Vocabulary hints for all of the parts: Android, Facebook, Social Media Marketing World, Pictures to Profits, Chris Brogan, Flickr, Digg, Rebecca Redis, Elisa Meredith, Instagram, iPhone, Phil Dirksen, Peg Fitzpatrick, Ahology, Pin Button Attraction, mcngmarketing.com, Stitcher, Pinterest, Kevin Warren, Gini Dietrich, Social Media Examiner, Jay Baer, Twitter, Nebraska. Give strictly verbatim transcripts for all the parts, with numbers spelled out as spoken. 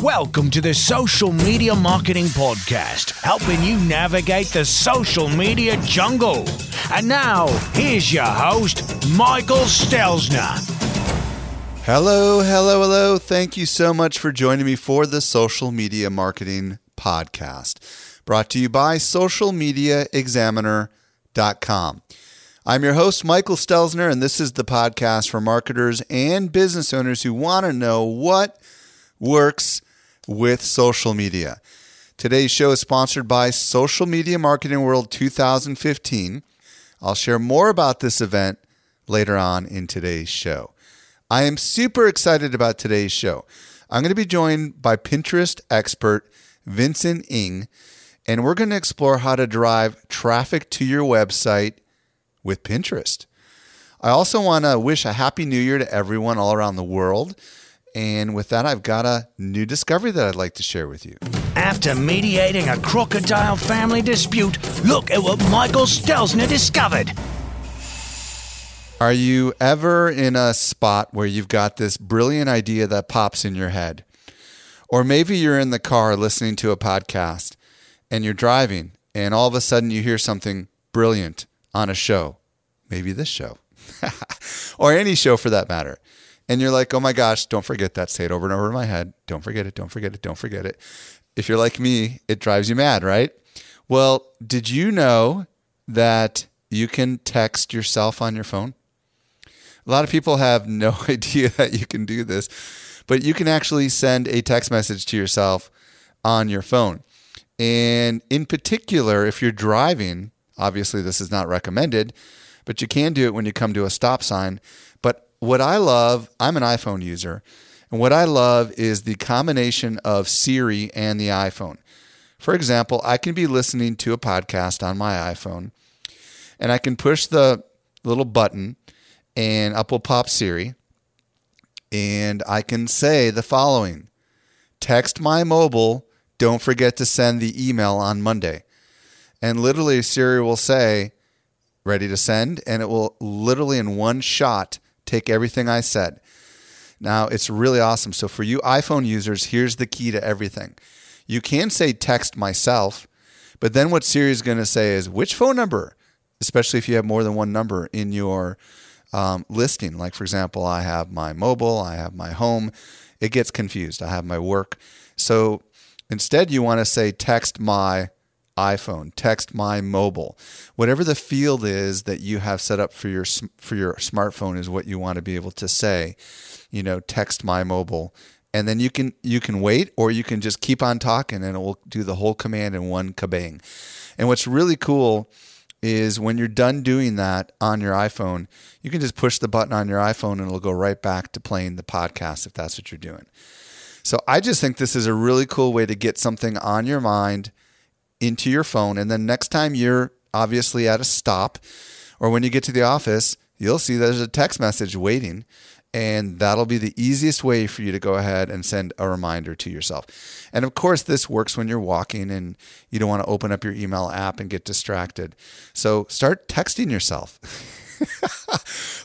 Welcome to the Social Media Marketing Podcast, helping you navigate the social media jungle. And now, here's your host, Michael Stelzner. Hello, hello, hello. Thank you so much for joining me for the Social Media Marketing Podcast, brought to you by social media examiner dot com. I'm your host, Michael Stelzner, and this is the podcast for marketers and business owners who want to know what works with social media. Today's show is sponsored by Social Media Marketing World twenty fifteen. I'll share more about this event later on in today's show. I am super excited about today's show. I'm going to be joined by Pinterest expert Vincent Ng, and we're going to explore how to drive traffic to your website with Pinterest. I also want to wish a happy new year to everyone all around the world. And with that, I've got a new discovery that I'd like to share with you. After mediating a crocodile family dispute, look at what Michael Stelzner discovered. Are you ever in a spot where you've got this brilliant idea that pops in your head? Or maybe you're in the car listening to a podcast and you're driving and all of a sudden you hear something brilliant on a show. Maybe this show or any show for that matter. And you're like, oh my gosh, don't forget that. Say it over and over in my head. Don't forget it. Don't forget it. Don't forget it. If you're like me, it drives you mad, right? Well, did you know that you can text yourself on your phone? A lot of people have no idea that you can do this, but you can actually send a text message to yourself on your phone. And in particular, if you're driving, obviously this is not recommended, but you can do it when you come to a stop sign. But what I love, I'm an iPhone user, and what I love is the combination of Siri and the iPhone. For example, I can be listening to a podcast on my iPhone, and I can push the little button, and up will pop Siri, and I can say the following: text my mobile, don't forget to send the email on Monday. And literally Siri will say, ready to send, and it will literally in one shot take everything I said. Now, it's really awesome. So for you iPhone users, here's the key to everything. You can say text myself, but then what Siri is going to say is which phone number, especially if you have more than one number in your um, listing. Like, for example, I have my mobile, I have my home. It gets confused. I have my work. So instead, you want to say text my iPhone, text my mobile. Whatever the field is that you have set up for your for your smartphone is what you want to be able to say, you know, text my mobile. And then you can you can wait, or you can just keep on talking and it will do the whole command in one kabang. And what's really cool is when you're done doing that on your iPhone, you can just push the button on your iPhone and it'll go right back to playing the podcast if that's what you're doing. So I just think this is a really cool way to get something on your mind into your phone. And then next time you're obviously at a stop or when you get to the office, you'll see there's a text message waiting, and that'll be the easiest way for you to go ahead and send a reminder to yourself. And of course, this works when you're walking and you don't want to open up your email app and get distracted. So start texting yourself.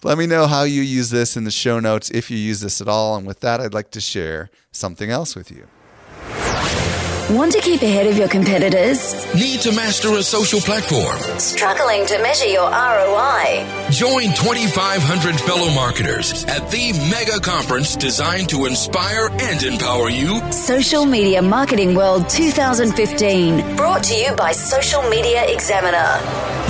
Let me know how you use this in the show notes if you use this at all. And with that, I'd like to share something else with you. Want to keep ahead of your competitors? Need to master a social platform? Struggling to measure your R O I? Join twenty-five hundred fellow marketers at the mega conference designed to inspire and empower you. Social Media Marketing World twenty fifteen, brought to you by Social Media Examiner.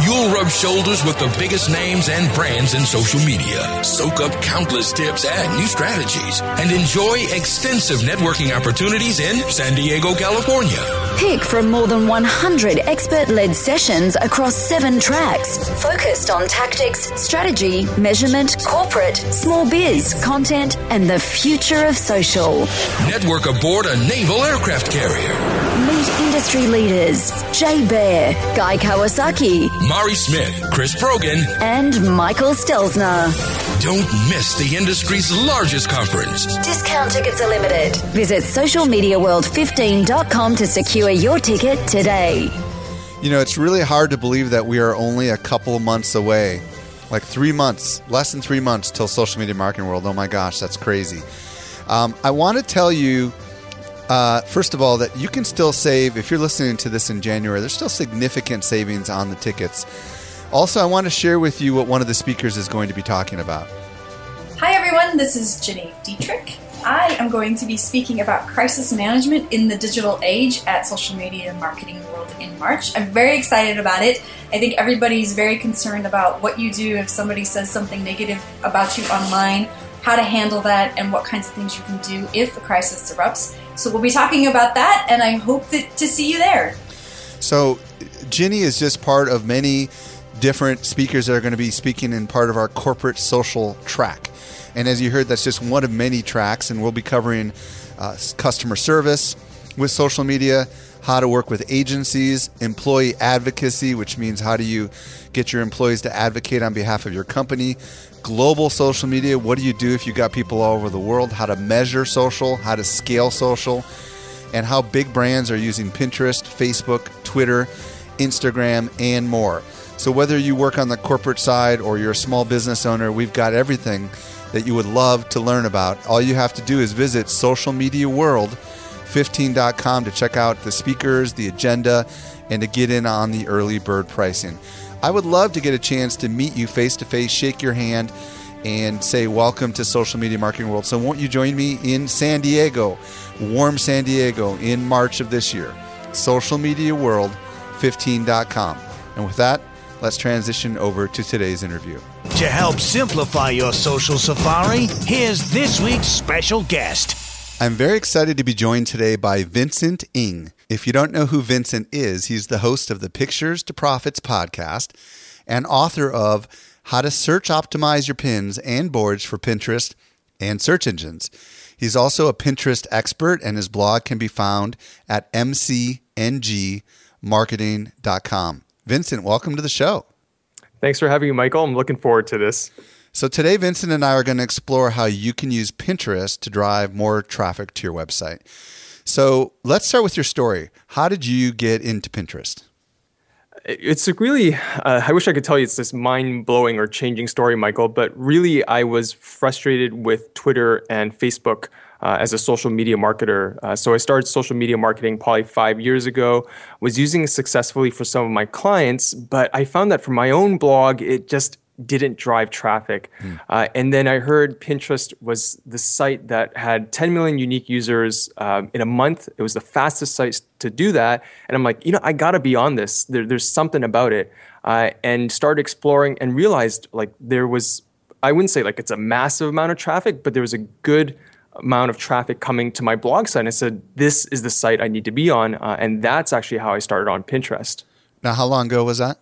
You'll rub shoulders with the biggest names and brands in social media, soak up countless tips and new strategies, and enjoy extensive networking opportunities in San Diego, California. California. Pick from more than one hundred expert-led sessions across seven tracks, focused on tactics, strategy, measurement, corporate, small biz, content, and the future of social. Network aboard a naval aircraft carrier. and industry leaders Jay Baer, Guy Kawasaki, Mari Smith, Chris Brogan, and Michael Stelzner. Don't miss the industry's largest conference. Discount tickets are limited. Visit social media world fifteen dot com to secure your ticket today. You know, it's really hard to believe that we are only a couple of months away, like three months, less than three months till Social Media Marketing World. Oh my gosh, that's crazy. Um, I want to tell you, uh, first of all, that you can still save, if you're listening to this in January, there's still significant savings on the tickets. Also, I want to share with you what one of the speakers is going to be talking about. Hi everyone, this is Gini Dietrich. I am going to be speaking about crisis management in the digital age at Social Media Marketing World in March. I'm very excited about it. I think everybody's very concerned about what you do if somebody says something negative about you online, how to handle that, and what kinds of things you can do if a crisis erupts. So we'll be talking about that, and I hope that, to see you there. So Gini is just part of many different speakers that are going to be speaking in part of our corporate social track. And as you heard, that's just one of many tracks, and we'll be covering uh, customer service with social media, how to work with agencies, employee advocacy, which means how do you get your employees to advocate on behalf of your company, global social media, what do you do if you got people all over the world, how to measure social, how to scale social, and how big brands are using Pinterest, Facebook, Twitter, Instagram, and more. So whether you work on the corporate side or you're a small business owner, we've got everything that you would love to learn about. All you have to do is visit social media world fifteen dot com to check out the speakers, the agenda, and to get in on the early bird pricing. I would love to get a chance to meet you face-to-face, shake your hand, and say welcome to Social Media Marketing World. So won't you join me in San Diego, warm San Diego, in March of this year? social media world fifteen dot com. And with that, let's transition over to today's interview. To help simplify your social safari, here's this week's special guest. I'm very excited to be joined today by Vincent Ng. If you don't know who Vincent is, he's the host of the Pictures to Profits podcast and author of How to Search Optimize Your Pins and Boards for Pinterest and Search Engines. He's also a Pinterest expert, and his blog can be found at m c n g marketing dot com. Vincent, welcome to the show. Thanks for having me, Michael. I'm looking forward to this. So today, Vincent and I are going to explore how you can use Pinterest to drive more traffic to your website. So let's start with your story. How did you get into Pinterest? It's a really, uh, I wish I could tell you it's this mind-blowing or changing story, Michael, but really I was frustrated with Twitter and Facebook Uh, as a social media marketer. Uh, so I started social media marketing probably five years ago, was using it successfully for some of my clients, but I found that for my own blog, it just didn't drive traffic. Mm. Uh, and then I heard Pinterest was the site that had ten million unique users um, in a month. It was the fastest site to do that. And I'm like, you know, I got to be on this. There, there's something about it. Uh, and started exploring and realized like there was, I wouldn't say like it's a massive amount of traffic, but there was a good amount of traffic coming to my blog site. And I said, this is the site I need to be on. Uh, and that's actually how I started on Pinterest. Now, how long ago was that?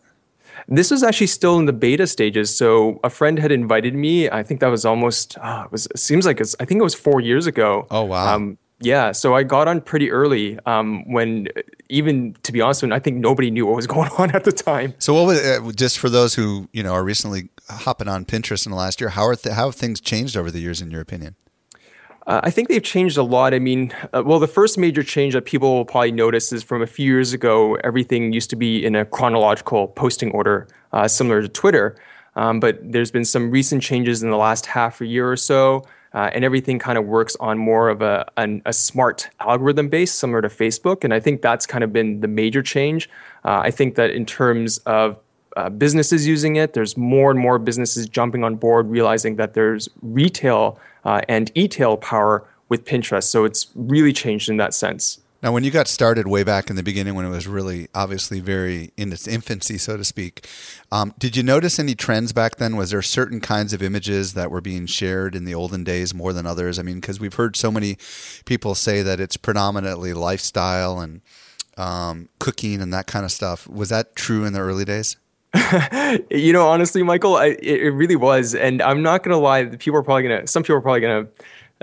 This was actually still in the beta stages. So a friend had invited me. I think that was almost, uh, it was, it seems like it's, I think it was four years ago. Oh, wow. Um, yeah. So I got on pretty early um, when, even to be honest with you, I think nobody knew what was going on at the time. So what was, uh, just for those who, you know, are recently hopping on Pinterest in the last year, how are th- how have things changed over the years in your opinion? Uh, I think they've changed a lot. I mean, uh, well, the first major change that people will probably notice is from a few years ago, everything used to be in a chronological posting order, uh, similar to Twitter. Um, but there's been some recent changes in the last half a year or so, uh, and everything kind of works on more of a, an, a smart algorithm base, similar to Facebook. And I think that's kind of been the major change. Uh, I think that in terms of Uh, businesses using it. There's more and more businesses jumping on board, realizing that there's retail uh, and e-tail power with Pinterest. So it's really changed in that sense. Now, when you got started way back in the beginning, when it was really obviously very in its infancy, so to speak, um, did you notice any trends back then? Was there certain kinds of images that were being shared in the olden days more than others? I mean, because we've heard so many people say that it's predominantly lifestyle and um, cooking and that kind of stuff. Was that true in the early days? You know, honestly, Michael, I, it, it really was. And I'm not going to lie. People are probably going to, some people are probably going to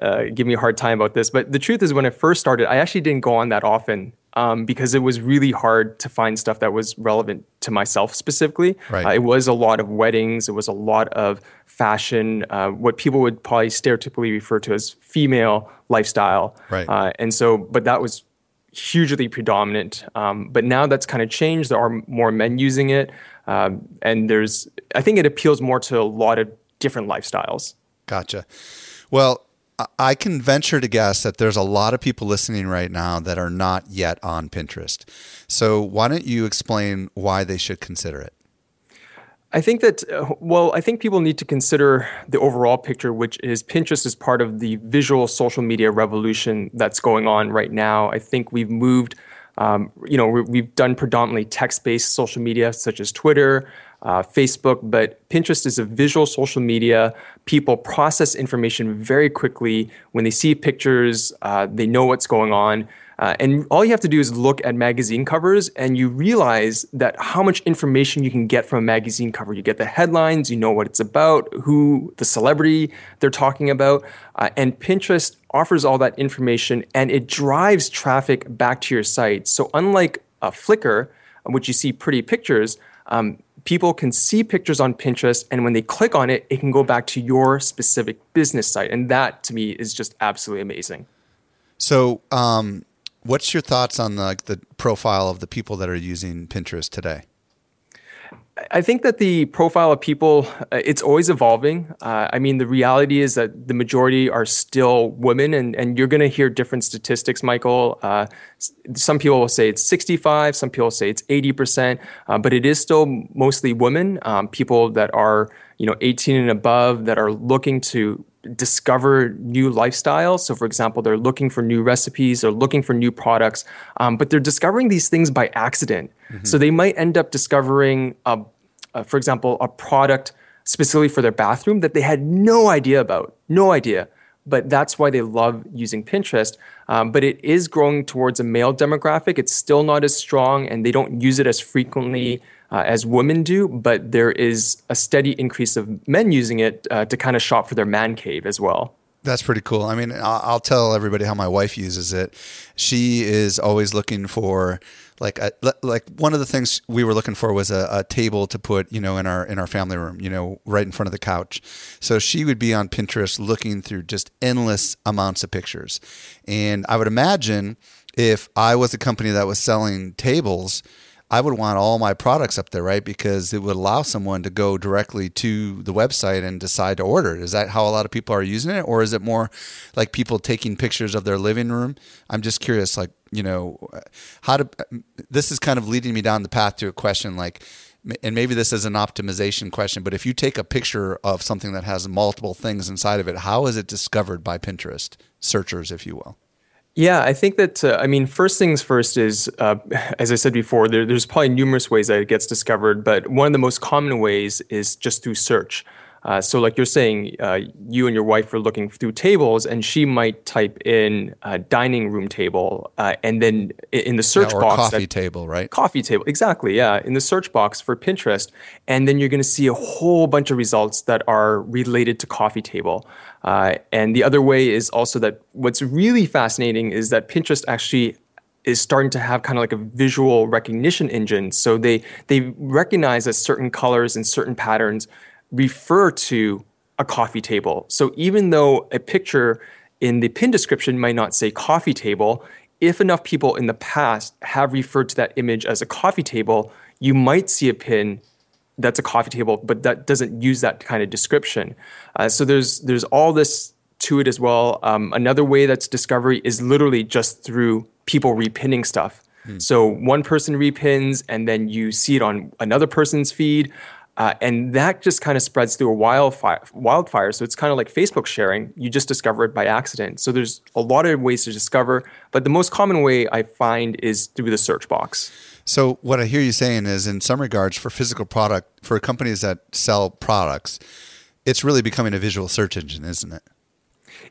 uh, give me a hard time about this. But the truth is when I first started, I actually didn't go on that often. um, because it was really hard to find stuff that was relevant to myself specifically. Right. Uh, it was a lot of weddings. It was a lot of fashion, uh, what people would probably stereotypically refer to as female lifestyle. Right. Uh, and so, but that was hugely predominant. Um, but now that's kind of changed. There are more men using it. Um, and there's, I think it appeals more to a lot of different lifestyles. Gotcha. Well, I can venture to guess that there's a lot of people listening right now that are not yet on Pinterest. So why don't you explain why they should consider it? I think that, uh, well, I think people need to consider the overall picture, which is Pinterest is part of the visual social media revolution that's going on right now. I think we've moved, um, you know, we've done predominantly text-based social media such as Twitter, Uh, Facebook, but Pinterest is a visual social media. People process information very quickly. When they see pictures, uh, they know what's going on. Uh, and all you have to do is look at magazine covers and you realize that how much information you can get from a magazine cover. You get the headlines, you know what it's about, who the celebrity they're talking about. Uh, and Pinterest offers all that information and it drives traffic back to your site. So unlike a Flickr, in which you see pretty pictures, um, people can see pictures on Pinterest, and when they click on it, it can go back to your specific business site. And that, to me, is just absolutely amazing. So um, what's your thoughts on the, the profile of the people that are using Pinterest today? I think that the profile of people, it's always evolving. Uh, I mean, the reality is that the majority are still women, and, and you're going to hear different statistics, Michael. Uh, some people will say it's sixty-five, some people say it's eighty percent, uh, but it is still mostly women, um, people that are, you know, eighteen and above that are looking to discover new lifestyles. So for example, they're looking for new recipes, they're looking for new products, um, but they're discovering these things by accident. Mm-hmm. So they might end up discovering, a, a, for example, a product specifically for their bathroom that they had no idea about, no idea. But that's why they love using Pinterest. Um, but it is growing towards a male demographic. It's still not as strong and they don't use it as frequently Uh, as women do, but there is a steady increase of men using it uh, to kind of shop for their man cave as well. That's pretty cool. I mean, I'll, I'll tell everybody how my wife uses it. She is always looking for like a, like one of the things we were looking for was a, a table to put, you know, in our in our family room, you know, right in front of the couch. So she would be on Pinterest looking through just endless amounts of pictures. And I would imagine if I was a company that was selling tables, I would want all my products up there, right? Because it would allow someone to go directly to the website and decide to order it. Is that how a lot of people are using it? Or is it more like people taking pictures of their living room? I'm just curious, like, you know, how to, this is kind of leading me down the path to a question like, and maybe this is an optimization question, but if you take a picture of something that has multiple things inside of it, how is it discovered by Pinterest searchers, if you will? Yeah, I think that, uh, I mean, first things first is, uh, as I said before, there, there's probably numerous ways that it gets discovered, but one of the most common ways is just through search. Uh, so like you're saying, uh, you and your wife are looking through tables and she might type in uh, dining room table uh, and then in the search yeah, or box. Or coffee that, table, right? Coffee table, exactly, yeah. In the search box for Pinterest. And then you're going to see a whole bunch of results that are related to coffee table. Uh, and the other way is also that what's really fascinating is that Pinterest actually is starting to have kind of like a visual recognition engine. So they they recognize that certain colors and certain patterns refer to a coffee table. So even though a picture in the pin description might not say coffee table, if enough people in the past have referred to that image as a coffee table, you might see a pin that's a coffee table, but that doesn't use that kind of description. Uh, so there's there's all this to it as well. Um, another way that's discovery is literally just through people repinning stuff. Hmm. So one person repins and then you see it on another person's feed. Uh, and that just kind of spreads through a wildfire, wildfire. So it's kind of like Facebook sharing. You just discover it by accident. So there's a lot of ways to discover. But the most common way I find is through the search box. So what I hear you saying is in some regards for physical product, for companies that sell products, it's really becoming a visual search engine, isn't it?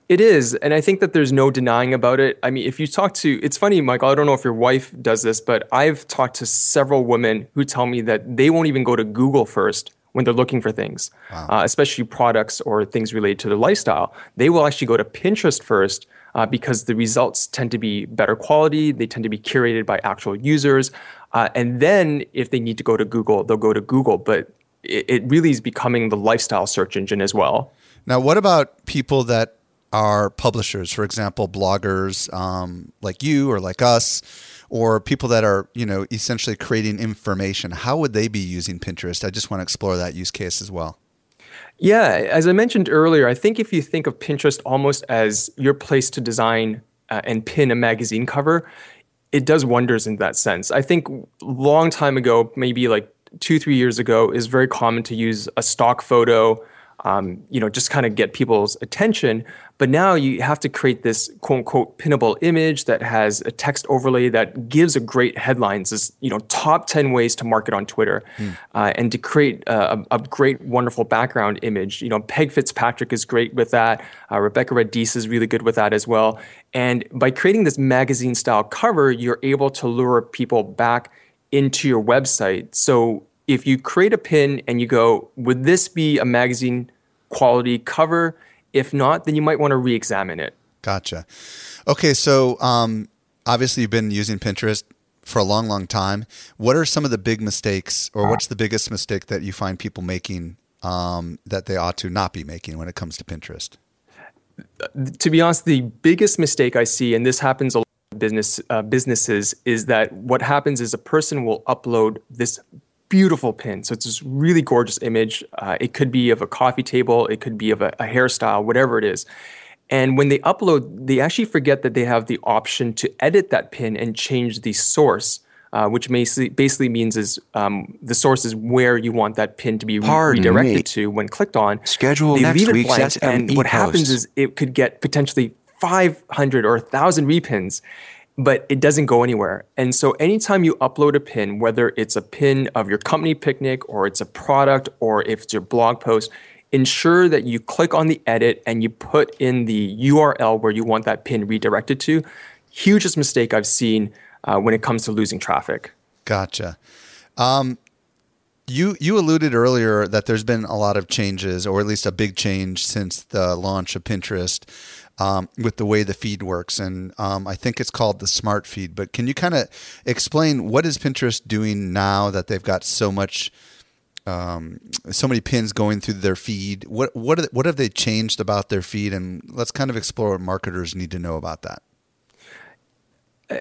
It is. And I think that there's no denying about it. I mean, if you talk to, it's funny, Michael, I don't know if your wife does this, but I've talked to several women who tell me that they won't even go to Google first when they're looking for things, wow. uh, especially products or things related to their lifestyle. They will actually go to Pinterest first uh, because the results tend to be better quality. They tend to be curated by actual users. Uh, and then if they need to go to Google, they'll go to Google. But it, it really is becoming the lifestyle search engine as well. Now, what about people that are publishers, for example, bloggers um, like you or like us, or people that are, you know, essentially creating information? How would they be using Pinterest? I just want to explore that use case as well. Yeah, as I mentioned earlier, I think if you think of Pinterest almost as your place to design uh, and pin a magazine cover, it does wonders in that sense. I think long time ago, maybe like two, three years ago, is very common to use a stock photo, um, you know, just kind of get people's attention. But now you have to create this quote unquote pinnable image that has a text overlay that gives a great headlines, this, you know, top ten ways to market on Twitter, mm. uh, and to create a, a great, wonderful background image. You know, Peg Fitzpatrick is great with that. Uh, Rebecca Redis is really good with that as well. And by creating this magazine style cover, you're able to lure people back into your website. So if you create a pin and you go, would this be a magazine quality cover? If not, then you might want to re-examine it. Gotcha. Okay, so um, obviously you've been using Pinterest for a long, long time. What are some of the big mistakes, or what's the biggest mistake that you find people making um, that they ought to not be making when it comes to Pinterest? To be honest, the biggest mistake I see, and this happens a lot in business, uh, businesses, is that what happens is a person will upload this beautiful pin. So it's this really gorgeous image. Uh, it could be of a coffee table. It could be of a, a hairstyle, whatever it is. And when they upload, they actually forget that they have the option to edit that pin and change the source, uh, which basically, basically means is um, the source is where you want that pin to be re- redirected me. to when clicked on. Schedule they next week's blank, S M E and what post. Happens is it could get potentially five hundred or one thousand repins, but it doesn't go anywhere. And so anytime you upload a pin, whether it's a pin of your company picnic or it's a product or if it's your blog post, ensure that you click on the edit and you put in the U R L where you want that pin redirected to. Hugest mistake I've seen uh, when it comes to losing traffic. Gotcha. Um, you you alluded earlier that there's been a lot of changes, or at least a big change since the launch of Pinterest. Um, with the way the feed works. And um, I think it's called the smart feed. But can you kind of explain what is Pinterest doing now that they've got so much, um, so many pins going through their feed? What what are, what have they changed about their feed? And let's kind of explore what marketers need to know about that.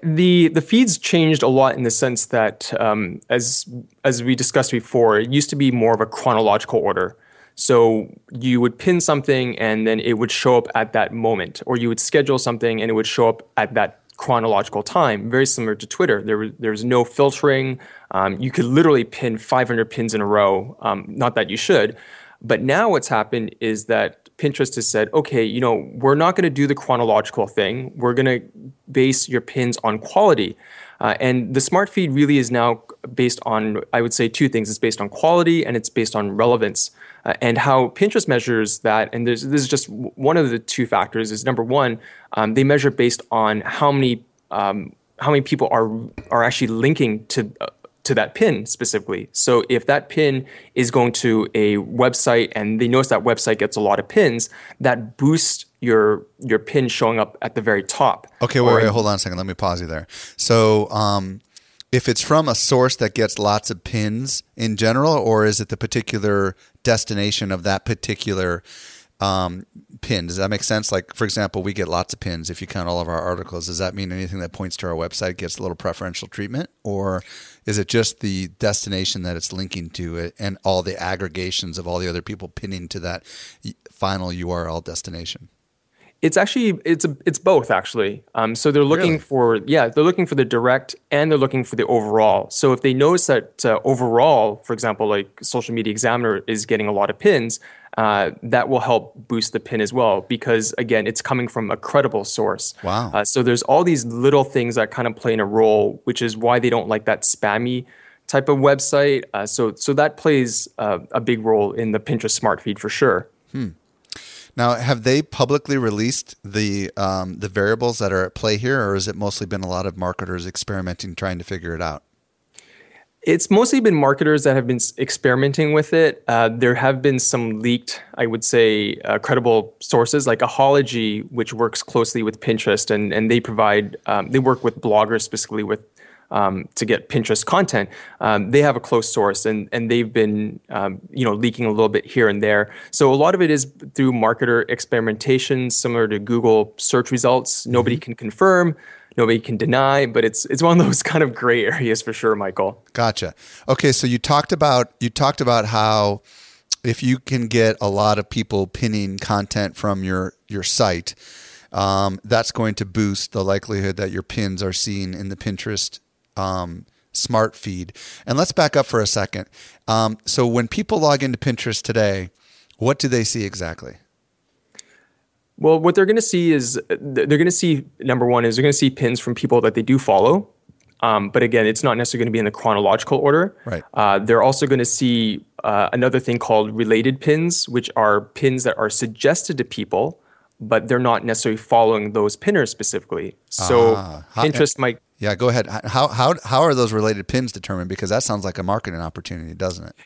The the feed's changed a lot in the sense that, um, as as we discussed before, it used to be more of a chronological order. So you would pin something and then it would show up at that moment, or you would schedule something and it would show up at that chronological time, very similar to Twitter. There was, there was no filtering. Um, you could literally pin five hundred pins in a row, um, not that you should. But now what's happened is that Pinterest has said, okay, you know, we're not going to do the chronological thing. We're going to base your pins on quality. Uh, and the smart feed really is now based on, I would say, two things. It's based on quality and it's based on relevance. Uh, and how Pinterest measures that, and this is just one of the two factors, is number one, um, they measure based on how many um, how many people are are actually linking to uh, to that pin specifically. So if that pin is going to a website and they notice that website gets a lot of pins, that boosts your your pin showing up at the very top. Okay, wait, or, wait, hold on a second. Let me pause you there. So um, if it's from a source that gets lots of pins in general, or is it the particular destination of that particular um, pin? Does that make sense? Like, for example, we get lots of pins if you count all of our articles. Does that mean anything that points to our website gets a little preferential treatment? Or is it just the destination that it's linking to and all the aggregations of all the other people pinning to that final U R L destination? It's actually it's a, it's both actually. Um, so they're looking really? for yeah they're looking for the direct and they're looking for the overall. So if they notice that uh, overall, for example, like Social Media Examiner is getting a lot of pins, uh, that will help boost the pin as well because again it's coming from a credible source. Wow. Uh, so there's all these little things that kind of play in a role, which is why they don't like that spammy type of website. Uh, so so that plays uh, a big role in the Pinterest smart feed for sure. Hmm. Now, have they publicly released the um, the variables that are at play here, or has it mostly been a lot of marketers experimenting, trying to figure it out? It's mostly been marketers that have been experimenting with it. Uh, there have been some leaked, I would say, uh, credible sources like Ahology, which works closely with Pinterest, and and they provide, um, they work with bloggers specifically with um, to get Pinterest content. Um, they have a close source, and and they've been, um, you know, leaking a little bit here and there. So a lot of it is through marketer experimentation, similar to Google search results. Mm-hmm. Nobody can confirm. Nobody can deny, but it's it's one of those kind of gray areas for sure, Michael. Gotcha. Okay, so you talked about you talked about how if you can get a lot of people pinning content from your your site, um, that's going to boost the likelihood that your pins are seen in the Pinterest um, smart feed. And let's back up for a second. Um, so when people log into Pinterest today, what do they see exactly? Well, what they're going to see is they're going to see, number one, is they're going to see pins from people that they do follow. Um, but again, it's not necessarily going to be in the chronological order. Right. Uh, they're also going to see uh, another thing called related pins, which are pins that are suggested to people, but they're not necessarily following those pinners specifically. So ah, how, Pinterest and, might... Yeah, go ahead. How, how, how are those related pins determined? Because that sounds like a marketing opportunity, doesn't it?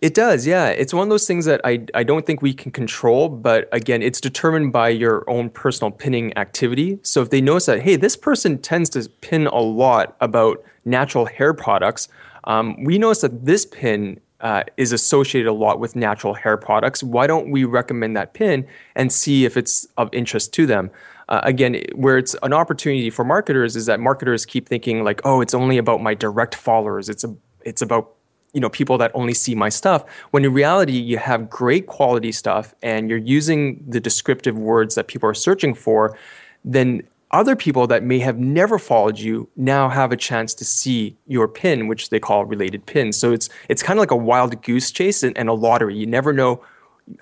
It does, yeah. It's one of those things that I I don't think we can control, but again, it's determined by your own personal pinning activity. So if they notice that, hey, this person tends to pin a lot about natural hair products, um, we notice that this pin uh, is associated a lot with natural hair products. Why don't we recommend that pin and see if it's of interest to them? Uh, again, where it's an opportunity for marketers is that marketers keep thinking like, oh, it's only about my direct followers. It's a it's about you know, people that only see my stuff, when in reality, you have great quality stuff and you're using the descriptive words that people are searching for, then other people that may have never followed you now have a chance to see your pin, which they call related pins. So it's it's kind of like a wild goose chase and, and a lottery. You never know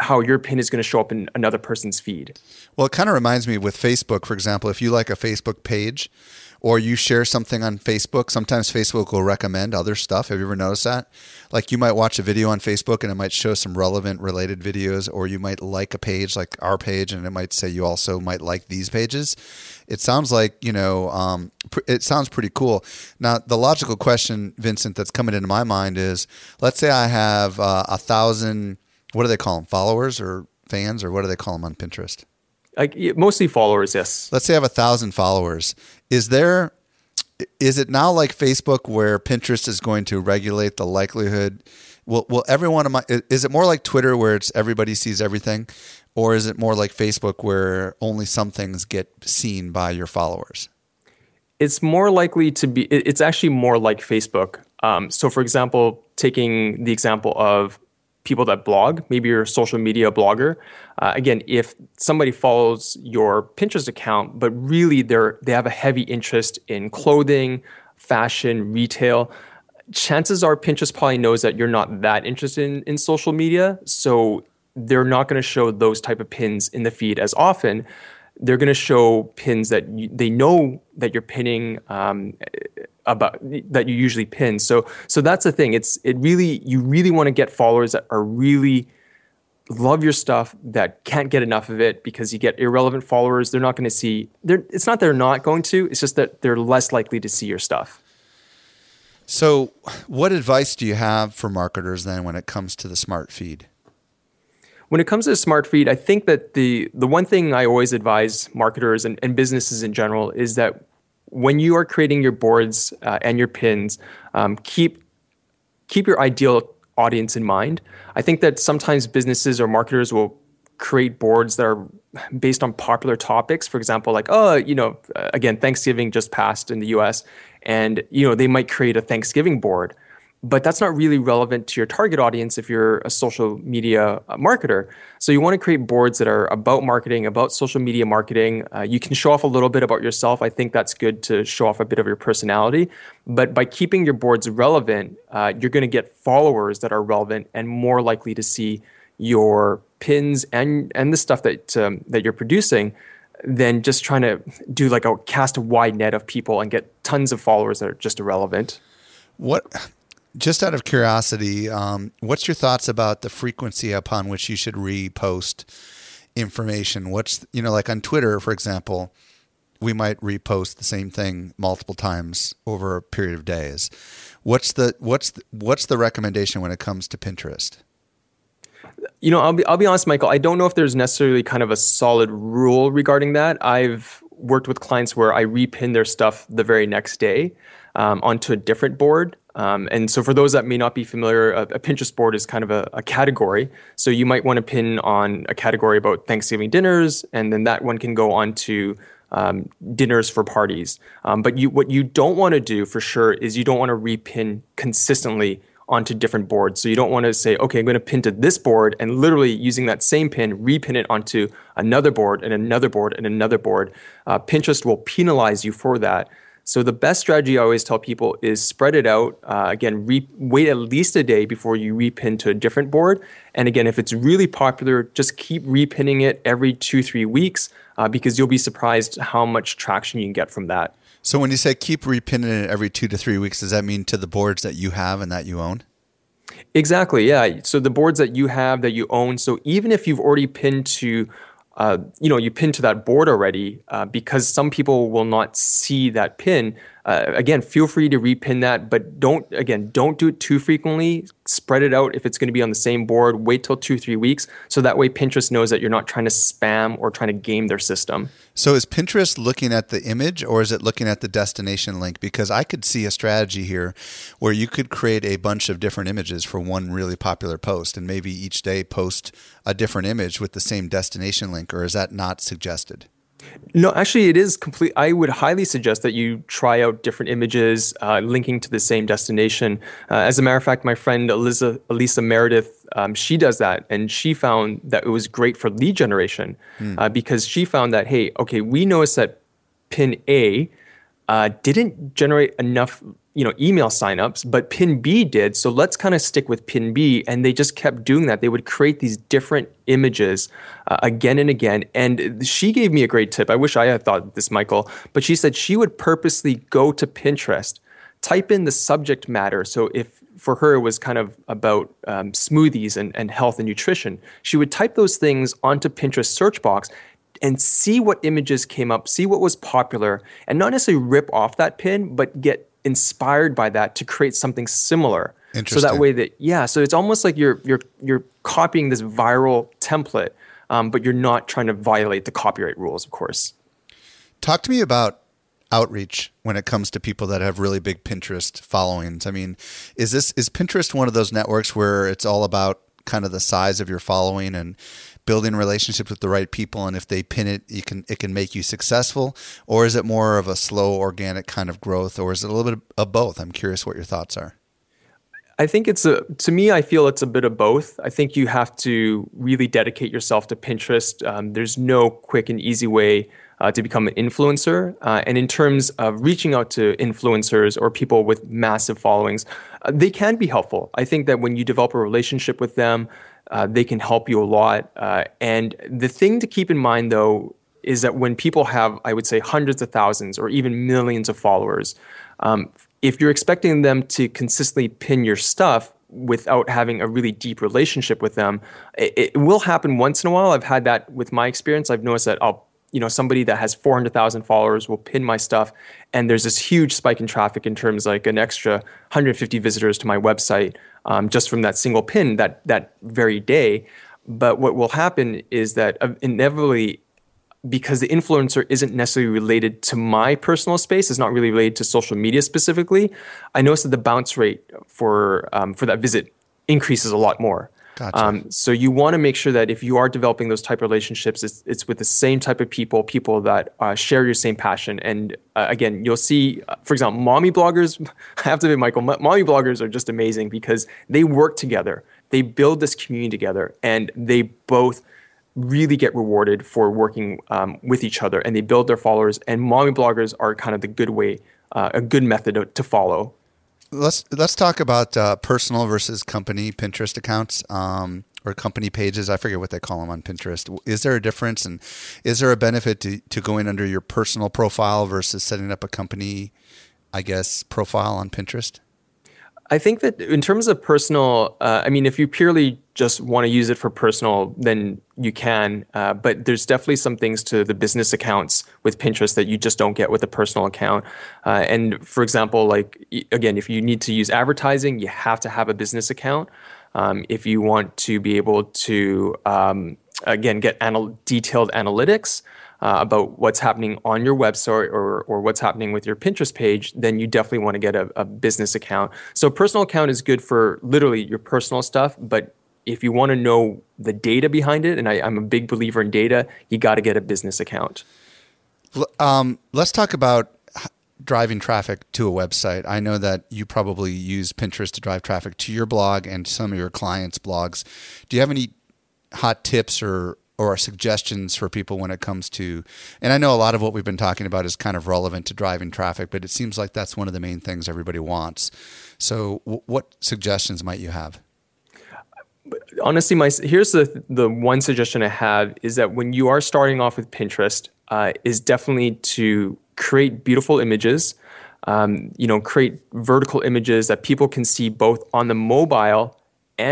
how your pin is going to show up in another person's feed. Well, it kind of reminds me with Facebook, for example, if you like a Facebook page, or you share something on Facebook. Sometimes Facebook will recommend other stuff. Have you ever noticed that? Like you might watch a video on Facebook and it might show some relevant related videos, or you might like a page like our page and it might say you also might like these pages. It sounds like, you know, um, it sounds pretty cool. Now, the logical question, Vincent, that's coming into my mind is, let's say I have uh, a thousand, what do they call them? Followers or fans, or what do they call them on Pinterest? Like mostly followers, yes. Let's say I have a thousand followers. Is there, is it now like Facebook where Pinterest is going to regulate the likelihood? Will will everyone of my, is it more like Twitter where it's everybody sees everything, or is it more like Facebook where only some things get seen by your followers? It's more likely to be, it's actually more like Facebook. Um, so for example, taking the example of people that blog, maybe you're a social media blogger. Uh, again, if somebody follows your Pinterest account, but really they're they have a heavy interest in clothing, fashion, retail, chances are Pinterest probably knows that you're not that interested in, in social media. So they're not going to show those type of pins in the feed as often. They're going to show pins that you, they know that you're pinning um, about that you usually pin. So, so that's the thing. It's it really you really want to get followers that are really love your stuff, that can't get enough of it, because you get irrelevant followers. They're not going to see. It's not they're not going to. It's just that they're less likely to see your stuff. So, what advice do you have for marketers then when it comes to the smart feed? When it comes to the smart feed, I think that the the one thing I always advise marketers and, and businesses in general is that when you are creating your boards uh, and your pins, um, keep keep your ideal audience in mind. I think that sometimes businesses or marketers will create boards that are based on popular topics. For example, like, oh, you know, again, Thanksgiving just passed in the U S, and, you know, they might create a Thanksgiving board. But that's not really relevant to your target audience if you're a social media marketer. So you want to create boards that are about marketing, about social media marketing. Uh, you can show off a little bit about yourself. I think that's good to show off a bit of your personality. But by keeping your boards relevant, uh, you're going to get followers that are relevant and more likely to see your pins and and the stuff that um, that you're producing than just trying to do like a cast a wide net of people and get tons of followers that are just irrelevant. What... Just out of curiosity, um, what's your thoughts about the frequency upon which you should repost information? What's, you know, like on Twitter, for example, we might repost the same thing multiple times over a period of days. What's the what's the, what's the recommendation when it comes to Pinterest? You know, I'll be I'll be honest, Michael. I don't know if there's necessarily kind of a solid rule regarding that. I've worked with clients where I repin their stuff the very next day um, onto a different board. Um, and so for those that may not be familiar, a, a Pinterest board is kind of a, a category. So you might want to pin on a category about Thanksgiving dinners, and then that one can go on to um, dinners for parties. Um, but you, what you don't want to do for sure is you don't want to repin consistently onto different boards. So you don't want to say, okay, I'm going to pin to this board and literally using that same pin, repin it onto another board and another board and another board. Uh, Pinterest will penalize you for that. So the best strategy I always tell people is spread it out. Uh, again, re- wait at least a day before you repin to a different board. And again, if it's really popular, just keep repinning it every two, three weeks uh, because you'll be surprised how much traction you can get from that. So when you say keep repinning it every two to three weeks, does that mean to the boards that you have and that you own? Exactly, yeah. So the boards that you have, that you own. So even if you've already pinned to Uh, you know, you pin to that board already uh, because some people will not see that pin. Uh, again, feel free to repin that, but don't, again, don't do it too frequently. Spread it out if it's going to be on the same board. Wait till two, three weeks. So that way Pinterest knows that you're not trying to spam or trying to game their system. So is Pinterest looking at the image or is it looking at the destination link? Because I could see a strategy here where you could create a bunch of different images for one really popular post and maybe each day post a different image with the same destination link, or is that not suggested? No, actually, it is complete. I would highly suggest that you try out different images uh, linking to the same destination. Uh, as a matter of fact, my friend Elisa, Elisa Meredith, um, she does that. And she found that it was great for lead generation mm. uh, because she found that, hey, okay, we noticed that pin A uh, didn't generate enough you know, email signups, but pin B did. So let's kind of stick with pin B. And they just kept doing that. They would create these different images uh, again and again. And she gave me a great tip. I wish I had thought of this, Michael, but she said she would purposely go to Pinterest, type in the subject matter. So if for her, it was kind of about um, smoothies and, and health and nutrition, she would type those things onto Pinterest search box and see what images came up, see what was popular, and not necessarily rip off that pin, but get inspired by that to create something similar. Interesting. So that way that, yeah, so it's almost like you're you're you're copying this viral template, um, but you're not trying to violate the copyright rules, of course. Talk to me about outreach when it comes to people that have really big Pinterest followings. I mean, is this is Pinterest one of those networks where it's all about kind of the size of your following and building relationships with the right people, and if they pin it, you can it can make you successful? Or is it more of a slow, organic kind of growth, or is it a little bit of both? I'm curious what your thoughts are. I think it's a, to me, I feel it's a bit of both. I think you have to really dedicate yourself to Pinterest. Um, there's no quick and easy way uh, to become an influencer. Uh, and in terms of reaching out to influencers or people with massive followings, uh, they can be helpful. I think that when you develop a relationship with them, Uh, they can help you a lot. Uh, and the thing to keep in mind, though, is that when people have, I would say, hundreds of thousands or even millions of followers, um, if you're expecting them to consistently pin your stuff without having a really deep relationship with them, it, it will happen once in a while. I've had that with my experience. I've noticed that I'll you know, somebody that has four hundred thousand followers will pin my stuff, and there's this huge spike in traffic in terms like an extra one hundred fifty visitors to my website um, just from that single pin that that very day. But what will happen is that inevitably, because the influencer isn't necessarily related to my personal space, it's not really related to social media specifically, I noticed that the bounce rate for um, for that visit increases a lot more. Gotcha. Um, so you want to make sure that if you are developing those type of relationships, it's, it's with the same type of people, people that uh, share your same passion. And uh, again, you'll see, uh, for example, mommy bloggers, I have to admit, Michael, mommy bloggers are just amazing because they work together. They build this community together, and they both really get rewarded for working um, with each other, and they build their followers. And mommy bloggers are kind of the good way, uh, a good method to follow. Let's let's talk about uh, personal versus company Pinterest accounts um, or company pages. I forget what they call them on Pinterest. Is there a difference, and is there a benefit to, to going under your personal profile versus setting up a company, I guess, profile on Pinterest? I think that in terms of personal, uh, I mean, if you purely just want to use it for personal, then you can. Uh, but there's definitely some things to the business accounts with Pinterest that you just don't get with a personal account. Uh, and for example, like, again, if you need to use advertising, you have to have a business account. Um, if you want to be able to, um, again, get anal- detailed analytics Uh, about what's happening on your website or or what's happening with your Pinterest page, then you definitely want to get a, a business account. So a personal account is good for literally your personal stuff, but if you want to know the data behind it, and I, I'm a big believer in data, you got to get a business account. Um, let's talk about driving traffic to a website. I know that you probably use Pinterest to drive traffic to your blog and some of your clients' blogs. Do you have any hot tips or or suggestions for people when it comes to, and I know a lot of what we've been talking about is kind of relevant to driving traffic, but it seems like that's one of the main things everybody wants. So w- what suggestions might you have? Honestly, my here's the the one suggestion I have is that when you are starting off with Pinterest, uh, is definitely to create beautiful images, um, you know, create vertical images that people can see both on the mobile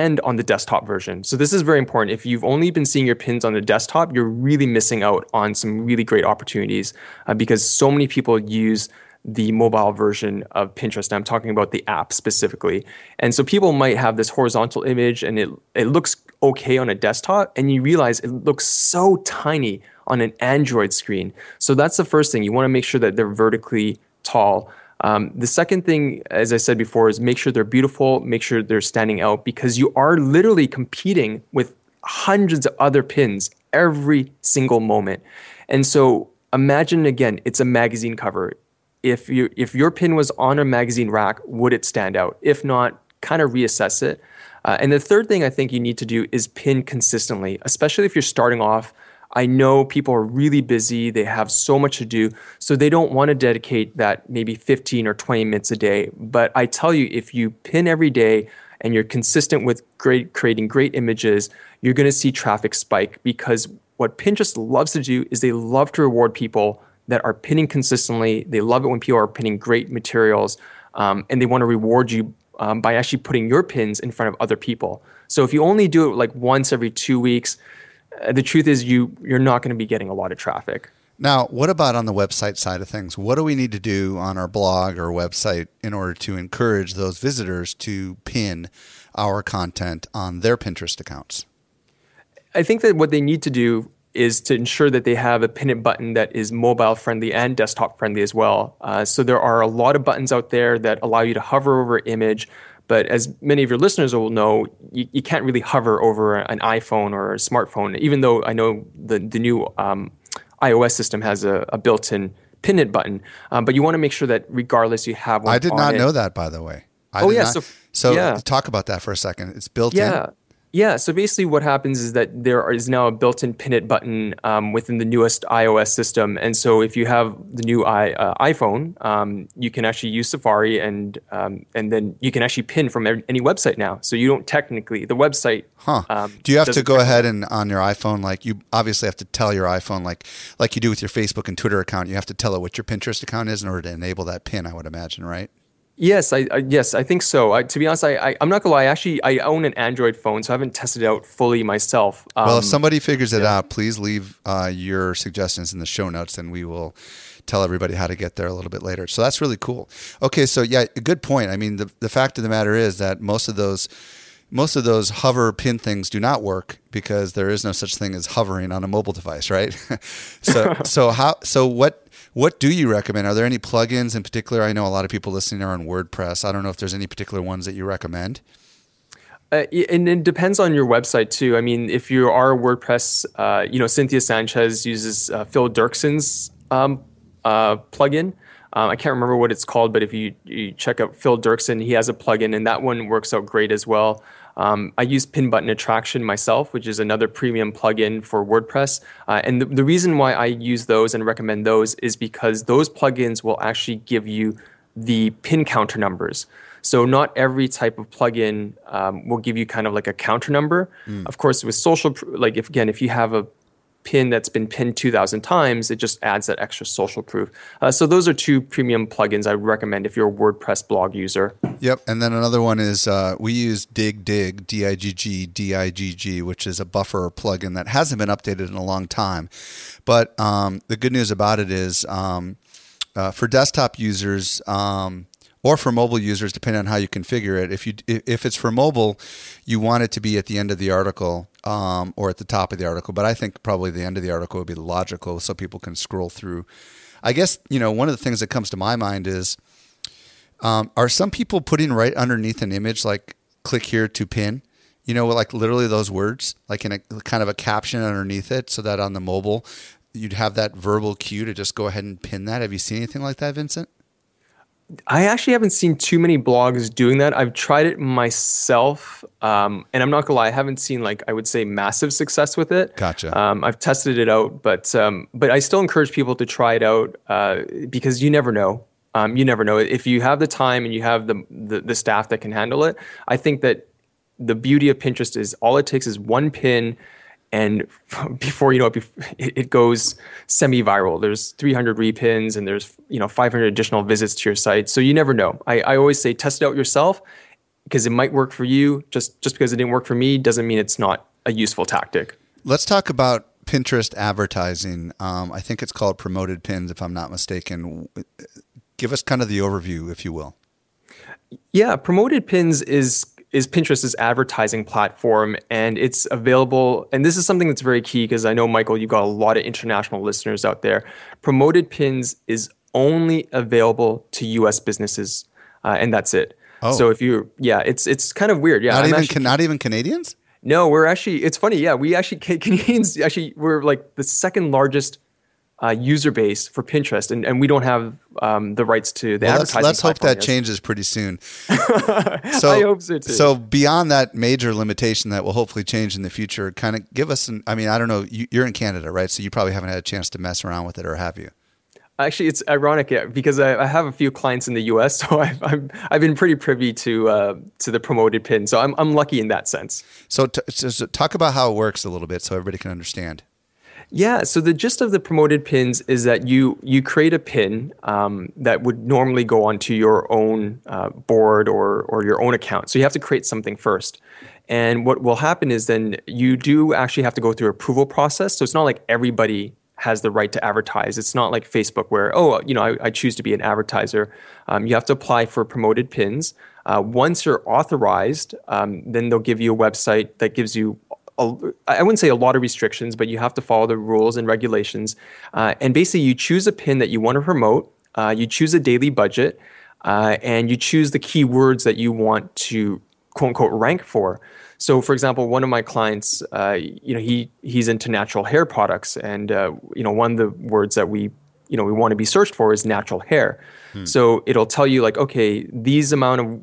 and on the desktop version. So this is very important. If you've only been seeing your pins on the desktop, you're really missing out on some really great opportunities uh, because so many people use the mobile version of Pinterest. And I'm talking about the app specifically. And so people might have this horizontal image and it, it looks okay on a desktop, and you realize it looks so tiny on an Android screen. So that's the first thing. You want to make sure that they're vertically tall. Um, the second thing, as I said before, is make sure they're beautiful, make sure they're standing out, because you are literally competing with hundreds of other pins every single moment. And so imagine, again, it's a magazine cover. If you, if your pin was on a magazine rack, would it stand out? If not, kind of reassess it. Uh, and the third thing I think you need to do is pin consistently, especially if you're starting off. I know people are really busy. They have so much to do. So they don't want to dedicate that maybe fifteen or twenty minutes a day. But I tell you, if you pin every day and you're consistent with great, creating great images, you're going to see traffic spike, because what Pinterest loves to do is they love to reward people that are pinning consistently. They love it when people are pinning great materials, um, and they want to reward you um, by actually putting your pins in front of other people. So if you only do it like once every two weeks, the truth is you, you're not going to be getting a lot of traffic. Now, what about on the website side of things? What do we need to do on our blog or website in order to encourage those visitors to pin our content on their Pinterest accounts? I think that what they need to do is to ensure that they have a pin it button that is mobile friendly and desktop friendly as well. Uh, so there are a lot of buttons out there that allow you to hover over an image. But as many of your listeners will know, you, you can't really hover over an iPhone or a smartphone, even though I know the, the new um, iOS system has a, a built-in pin it button. Um, but you want to make sure that regardless you have one on it. I did not know that, by the way. I oh, yeah. Not, so so yeah. Talk about that for a second. It's built yeah. in? Yeah. So basically what happens is that there is now a built-in pin it button um, within the newest iOS system. And so if you have the new I, uh, iPhone, um, you can actually use Safari and um, and then you can actually pin from any website now. So you don't technically, the website... Huh. Um, do you have to go ahead and on your iPhone, like you obviously have to tell your iPhone, like like you do with your Facebook and Twitter account, you have to tell it what your Pinterest account is in order to enable that pin, I would imagine, right? Yes, I, I yes, I think so. I, to be honest, I, I I'm not gonna lie. Actually, I own an Android phone, so I haven't tested it out fully myself. Um, well, if somebody figures it yeah. out, please leave uh, your suggestions in the show notes, and we will tell everybody how to get there a little bit later. So that's really cool. Okay, so yeah, a good point. I mean, the the fact of the matter is that most of those most of those hover pin things do not work because there is no such thing as hovering on a mobile device, right? so so how so what. What do you recommend? Are there any plugins in particular? I know a lot of people listening are on WordPress. I don't know if there's any particular ones that you recommend. Uh, and it depends on your website too. I mean, if you are a WordPress, uh, you know, Cynthia Sanchez uses uh, Phil Dirksen's um, uh, plugin. Um, I can't remember what it's called, but if you, you check out Phil Dirksen, he has a plugin, and that one works out great as well. Um, I use Pin Button Attraction myself, which is another premium plugin for WordPress. Uh, and the, the reason why I use those and recommend those is because those plugins will actually give you the pin counter numbers. So not every type of plugin um, will give you kind of like a counter number. Mm. Of course, with social, like if again, if you have a pin that's been pinned two thousand times, it just adds that extra social proof. Uh, so those are two premium plugins I recommend if you're a WordPress blog user. Yep. And then another one is uh, we use Digg, Digg, D I G G, D I G G, which is a buffer plugin that hasn't been updated in a long time. But um, the good news about it is um, uh, for desktop users um, or for mobile users, depending on how you configure it, if you if it's for mobile, you want it to be at the end of the article um, or at the top of the article. But I think probably the end of the article would be logical so people can scroll through. I guess, you know, one of the things that comes to my mind is um, are some people putting right underneath an image like click here to pin? You know, like literally those words, like in a kind of a caption underneath it, so that on the mobile, you'd have that verbal cue to just go ahead and pin that. Have you seen anything like that, Vincent? I actually haven't seen too many blogs doing that. I've tried it myself, um, and I'm not gonna lie, I haven't seen like I would say massive success with it. Gotcha. Um, I've tested it out, but um, but I still encourage people to try it out uh, because you never know. Um, you never know if you have the time and you have the the, the staff that can handle it. I think that. The beauty of Pinterest is all it takes is one pin, and before you know it, it goes semi-viral. There's three hundred repins, and there's you know five hundred additional visits to your site. So you never know. I, I always say test it out yourself because it might work for you. Just just because it didn't work for me doesn't mean it's not a useful tactic. Let's talk about Pinterest advertising. Um, I think it's called promoted pins, if I'm not mistaken. Give us kind of the overview, if you will. Yeah, promoted pins is. is Pinterest's advertising platform, and it's available. And this is something that's very key because I know, Michael, you've got a lot of international listeners out there. Promoted Pins is only available to U S businesses, uh, and that's it. Oh. So if you, yeah, it's it's kind of weird. Yeah, not I'm even actually, can, not even Canadians. No, we're actually. It's funny. Yeah, we actually Canadians actually we're like the second largest. Uh, user base for Pinterest, and, and we don't have um, the rights to the well, advertising. Let's, let's hope that yes. changes pretty soon. So, I hope so too. So beyond that major limitation that will hopefully change in the future, kind of give us an, I mean, I don't know, you, you're in Canada, right? So you probably haven't had a chance to mess around with it, or have you? Actually, it's ironic yeah, because I, I have a few clients in the U S, so I've I'm, I've been pretty privy to uh, to the promoted pin. So I'm I'm lucky in that sense. So, t- so talk about how it works a little bit, so everybody can understand. Yeah, so the gist of the promoted pins is that you you create a pin um, that would normally go onto your own uh, board or or your own account. So you have to create something first. And what will happen is then you do actually have to go through approval process. So it's not like everybody has the right to advertise. It's not like Facebook where, oh, you know, I, I choose to be an advertiser. Um, you have to apply for promoted pins. Uh, once you're authorized, um, then they'll give you a website that gives you I wouldn't say a lot of restrictions, but you have to follow the rules and regulations. Uh, and basically, you choose a pin that you want to promote. Uh, you choose a daily budget, uh, and you choose the keywords that you want to "quote unquote" rank for. So, for example, one of my clients, uh, you know, he he's into natural hair products, and uh, you know, one of the words that we you know we want to be searched for is natural hair. Hmm. So it'll tell you like, okay, these amount of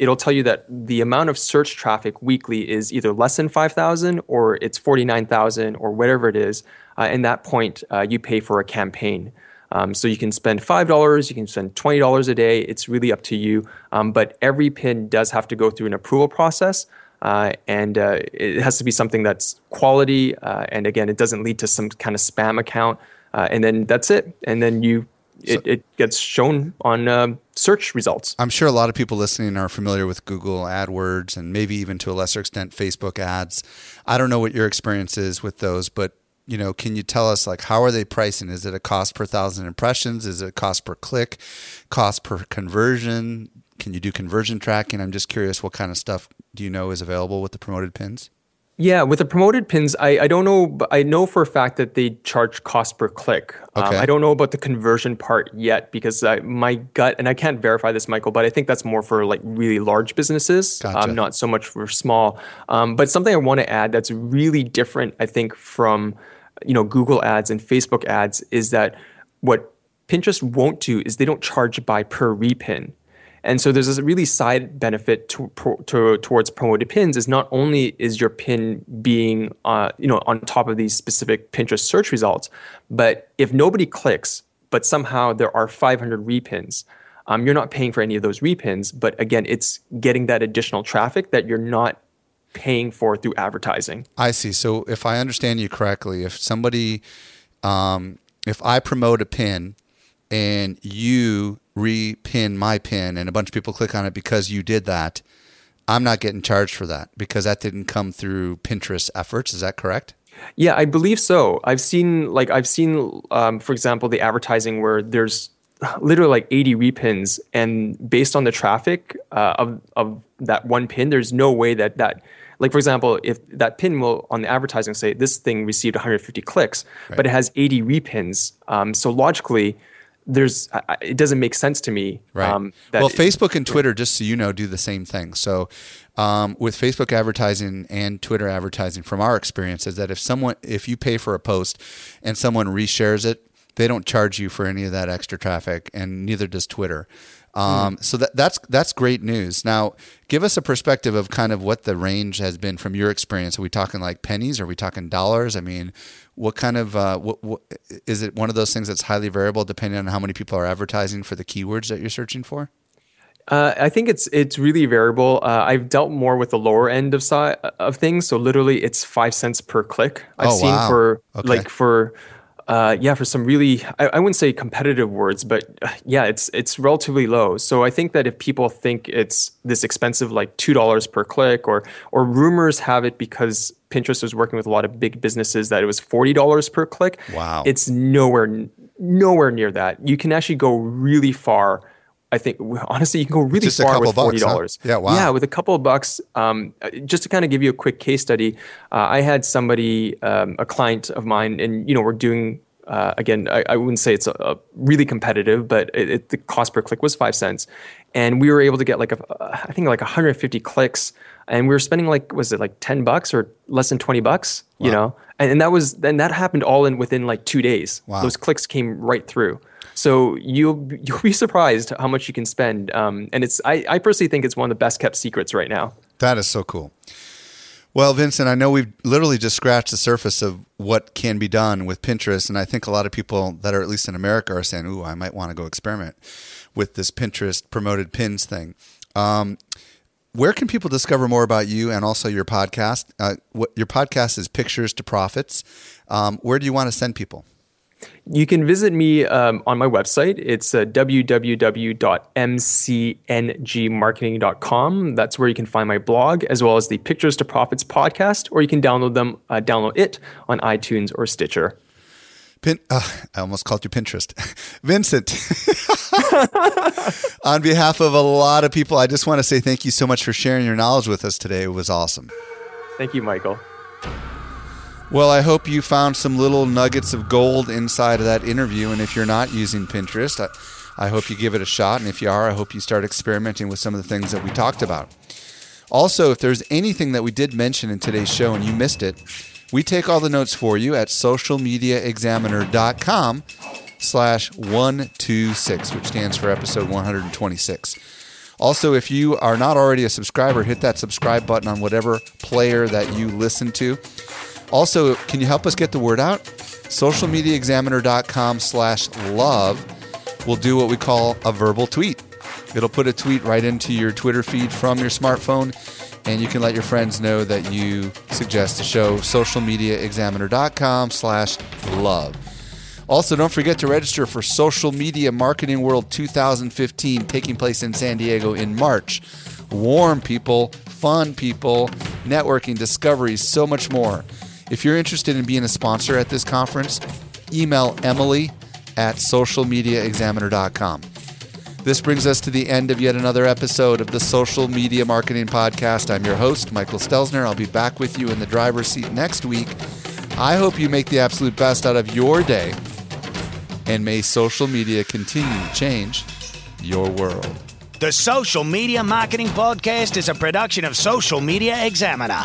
it'll tell you that the amount of search traffic weekly is either less than five thousand or it's forty-nine thousand or whatever it is. Uh, and that point, uh, you pay for a campaign. Um, so you can spend five dollars, you can spend twenty dollars a day. It's really up to you. Um, but every pin does have to go through an approval process. Uh, and uh, it has to be something that's quality. Uh, and again, it doesn't lead to some kind of spam account. Uh, and then that's it. And then you... So, it, it gets shown on um, search results. I'm sure a lot of people listening are familiar with Google AdWords and maybe even to a lesser extent Facebook ads. I don't know what your experience is with those, but you know, can you tell us like how are they pricing? Is it a cost per thousand impressions? Is it a cost per click? Cost per conversion? Can you do conversion tracking? I'm just curious what kind of stuff do you know is available with the promoted pins? Yeah, with the promoted pins, I, I don't know, but I know for a fact that they charge cost per click. Okay. Um, I don't know about the conversion part yet because I, my gut, and I can't verify this, Michael, but I think that's more for like really large businesses, gotcha. um, not so much for small. Um, but something I want to add that's really different, I think, from you know Google ads and Facebook ads is that what Pinterest won't do is they don't charge by per repin. And so there's this really side benefit to, to, towards promoted pins is not only is your pin being uh, you know, on top of these specific Pinterest search results, but if nobody clicks, but somehow there are five hundred repins, um, you're not paying for any of those repins. But again, it's getting that additional traffic that you're not paying for through advertising. I see. So if I understand you correctly, if somebody, um, if I promote a pin and you repin my pin and a bunch of people click on it because you did that, I'm not getting charged for that because that didn't come through Pinterest efforts. Is that correct? Yeah, I believe so. I've seen, like, I've seen, um, for example, the advertising where there's literally like eighty repins, and based on the traffic uh, of of that one pin, there's no way that that, like, for example, if that pin will on the advertising say this thing received one hundred fifty clicks, right, but it has eighty repins, um, so logically, there's uh, it doesn't make sense to me. Right. Um, that well, Facebook and Twitter, just so you know, do the same thing. So um, with Facebook advertising and Twitter advertising, from our experience, is that if someone, if you pay for a post and someone reshares it, they don't charge you for any of that extra traffic, and neither does Twitter. Um, mm. So that, that's that's great news. Now, give us a perspective of kind of what the range has been from your experience. Are we talking like pennies? Are we talking dollars? I mean, what kind of uh, what, what, is it? One of those things that's highly variable depending on how many people are advertising for the keywords that you're searching for? Uh, I think it's it's really variable. Uh, I've dealt more with the lower end of si- of things. So literally, it's five cents per click. I've oh, seen wow. for okay. like for. Uh, yeah, for some really, I, I wouldn't say competitive words, but uh, yeah, it's it's relatively low. So I think that if people think it's this expensive, like two dollars per click, or or rumors have it, because Pinterest was working with a lot of big businesses, that it was forty dollars per click. Wow. It's nowhere, nowhere near that. You can actually go really far. I think, honestly, you can go really just far with forty dollars. Bucks, huh? Yeah, wow. Yeah, with a couple of bucks. Um, just to kind of give you a quick case study, uh, I had somebody, um, a client of mine, and, you know, we're doing, uh, again, I, I wouldn't say it's a, a really competitive, but it, it, the cost per click was five cents. And we were able to get like, a, I think like one hundred fifty clicks. And we were spending like, was it like ten bucks or less than twenty bucks, wow. you know? And, and that was, and that happened all in within like two days. Wow. Those clicks came right through. So you'll, you'll be surprised how much you can spend. Um, and it's I, I personally think it's one of the best kept secrets right now. That is so cool. Well, Vincent, I know we've literally just scratched the surface of what can be done with Pinterest. And I think a lot of people that are at least in America are saying, ooh, I might want to go experiment with this Pinterest promoted pins thing. Um, where can people discover more about you and also your podcast? Uh, what, your podcast is Pictures to Profits. Um, where do you want to send people? You can visit me um, on my website. It's uh, w w w dot m c n g marketing dot com. That's where you can find my blog, as well as the Pictures to Profits podcast, or you can download them, uh, download it on iTunes or Stitcher. Pin, uh, I almost called you Pinterest. Vincent, on behalf of a lot of people, I just want to say thank you so much for sharing your knowledge with us today. It was awesome. Thank you, Michael. Well, I hope you found some little nuggets of gold inside of that interview. And if you're not using Pinterest, I, I hope you give it a shot. And if you are, I hope you start experimenting with some of the things that we talked about. Also, if there's anything that we did mention in today's show and you missed it, we take all the notes for you at social media examiner dot com slash one twenty-six, which stands for episode one twenty-six. Also, if you are not already a subscriber, hit that subscribe button on whatever player that you listen to. Also, can you help us get the word out? social media examiner dot com slash love will do what we call a verbal tweet. It'll put a tweet right into your Twitter feed from your smartphone, and you can let your friends know that you suggest the show. social media examiner dot com slash love. Also, don't forget to register for Social Media Marketing World two thousand fifteen, taking place in San Diego in March. Warm people, fun people, networking, discoveries, so much more. If you're interested in being a sponsor at this conference, email Emily at social media examiner dot com. This brings us to the end of yet another episode of the Social Media Marketing Podcast. I'm your host, Michael Stelzner. I'll be back with you in the driver's seat next week. I hope you make the absolute best out of your day, and may social media continue to change your world. The Social Media Marketing Podcast is a production of Social Media Examiner.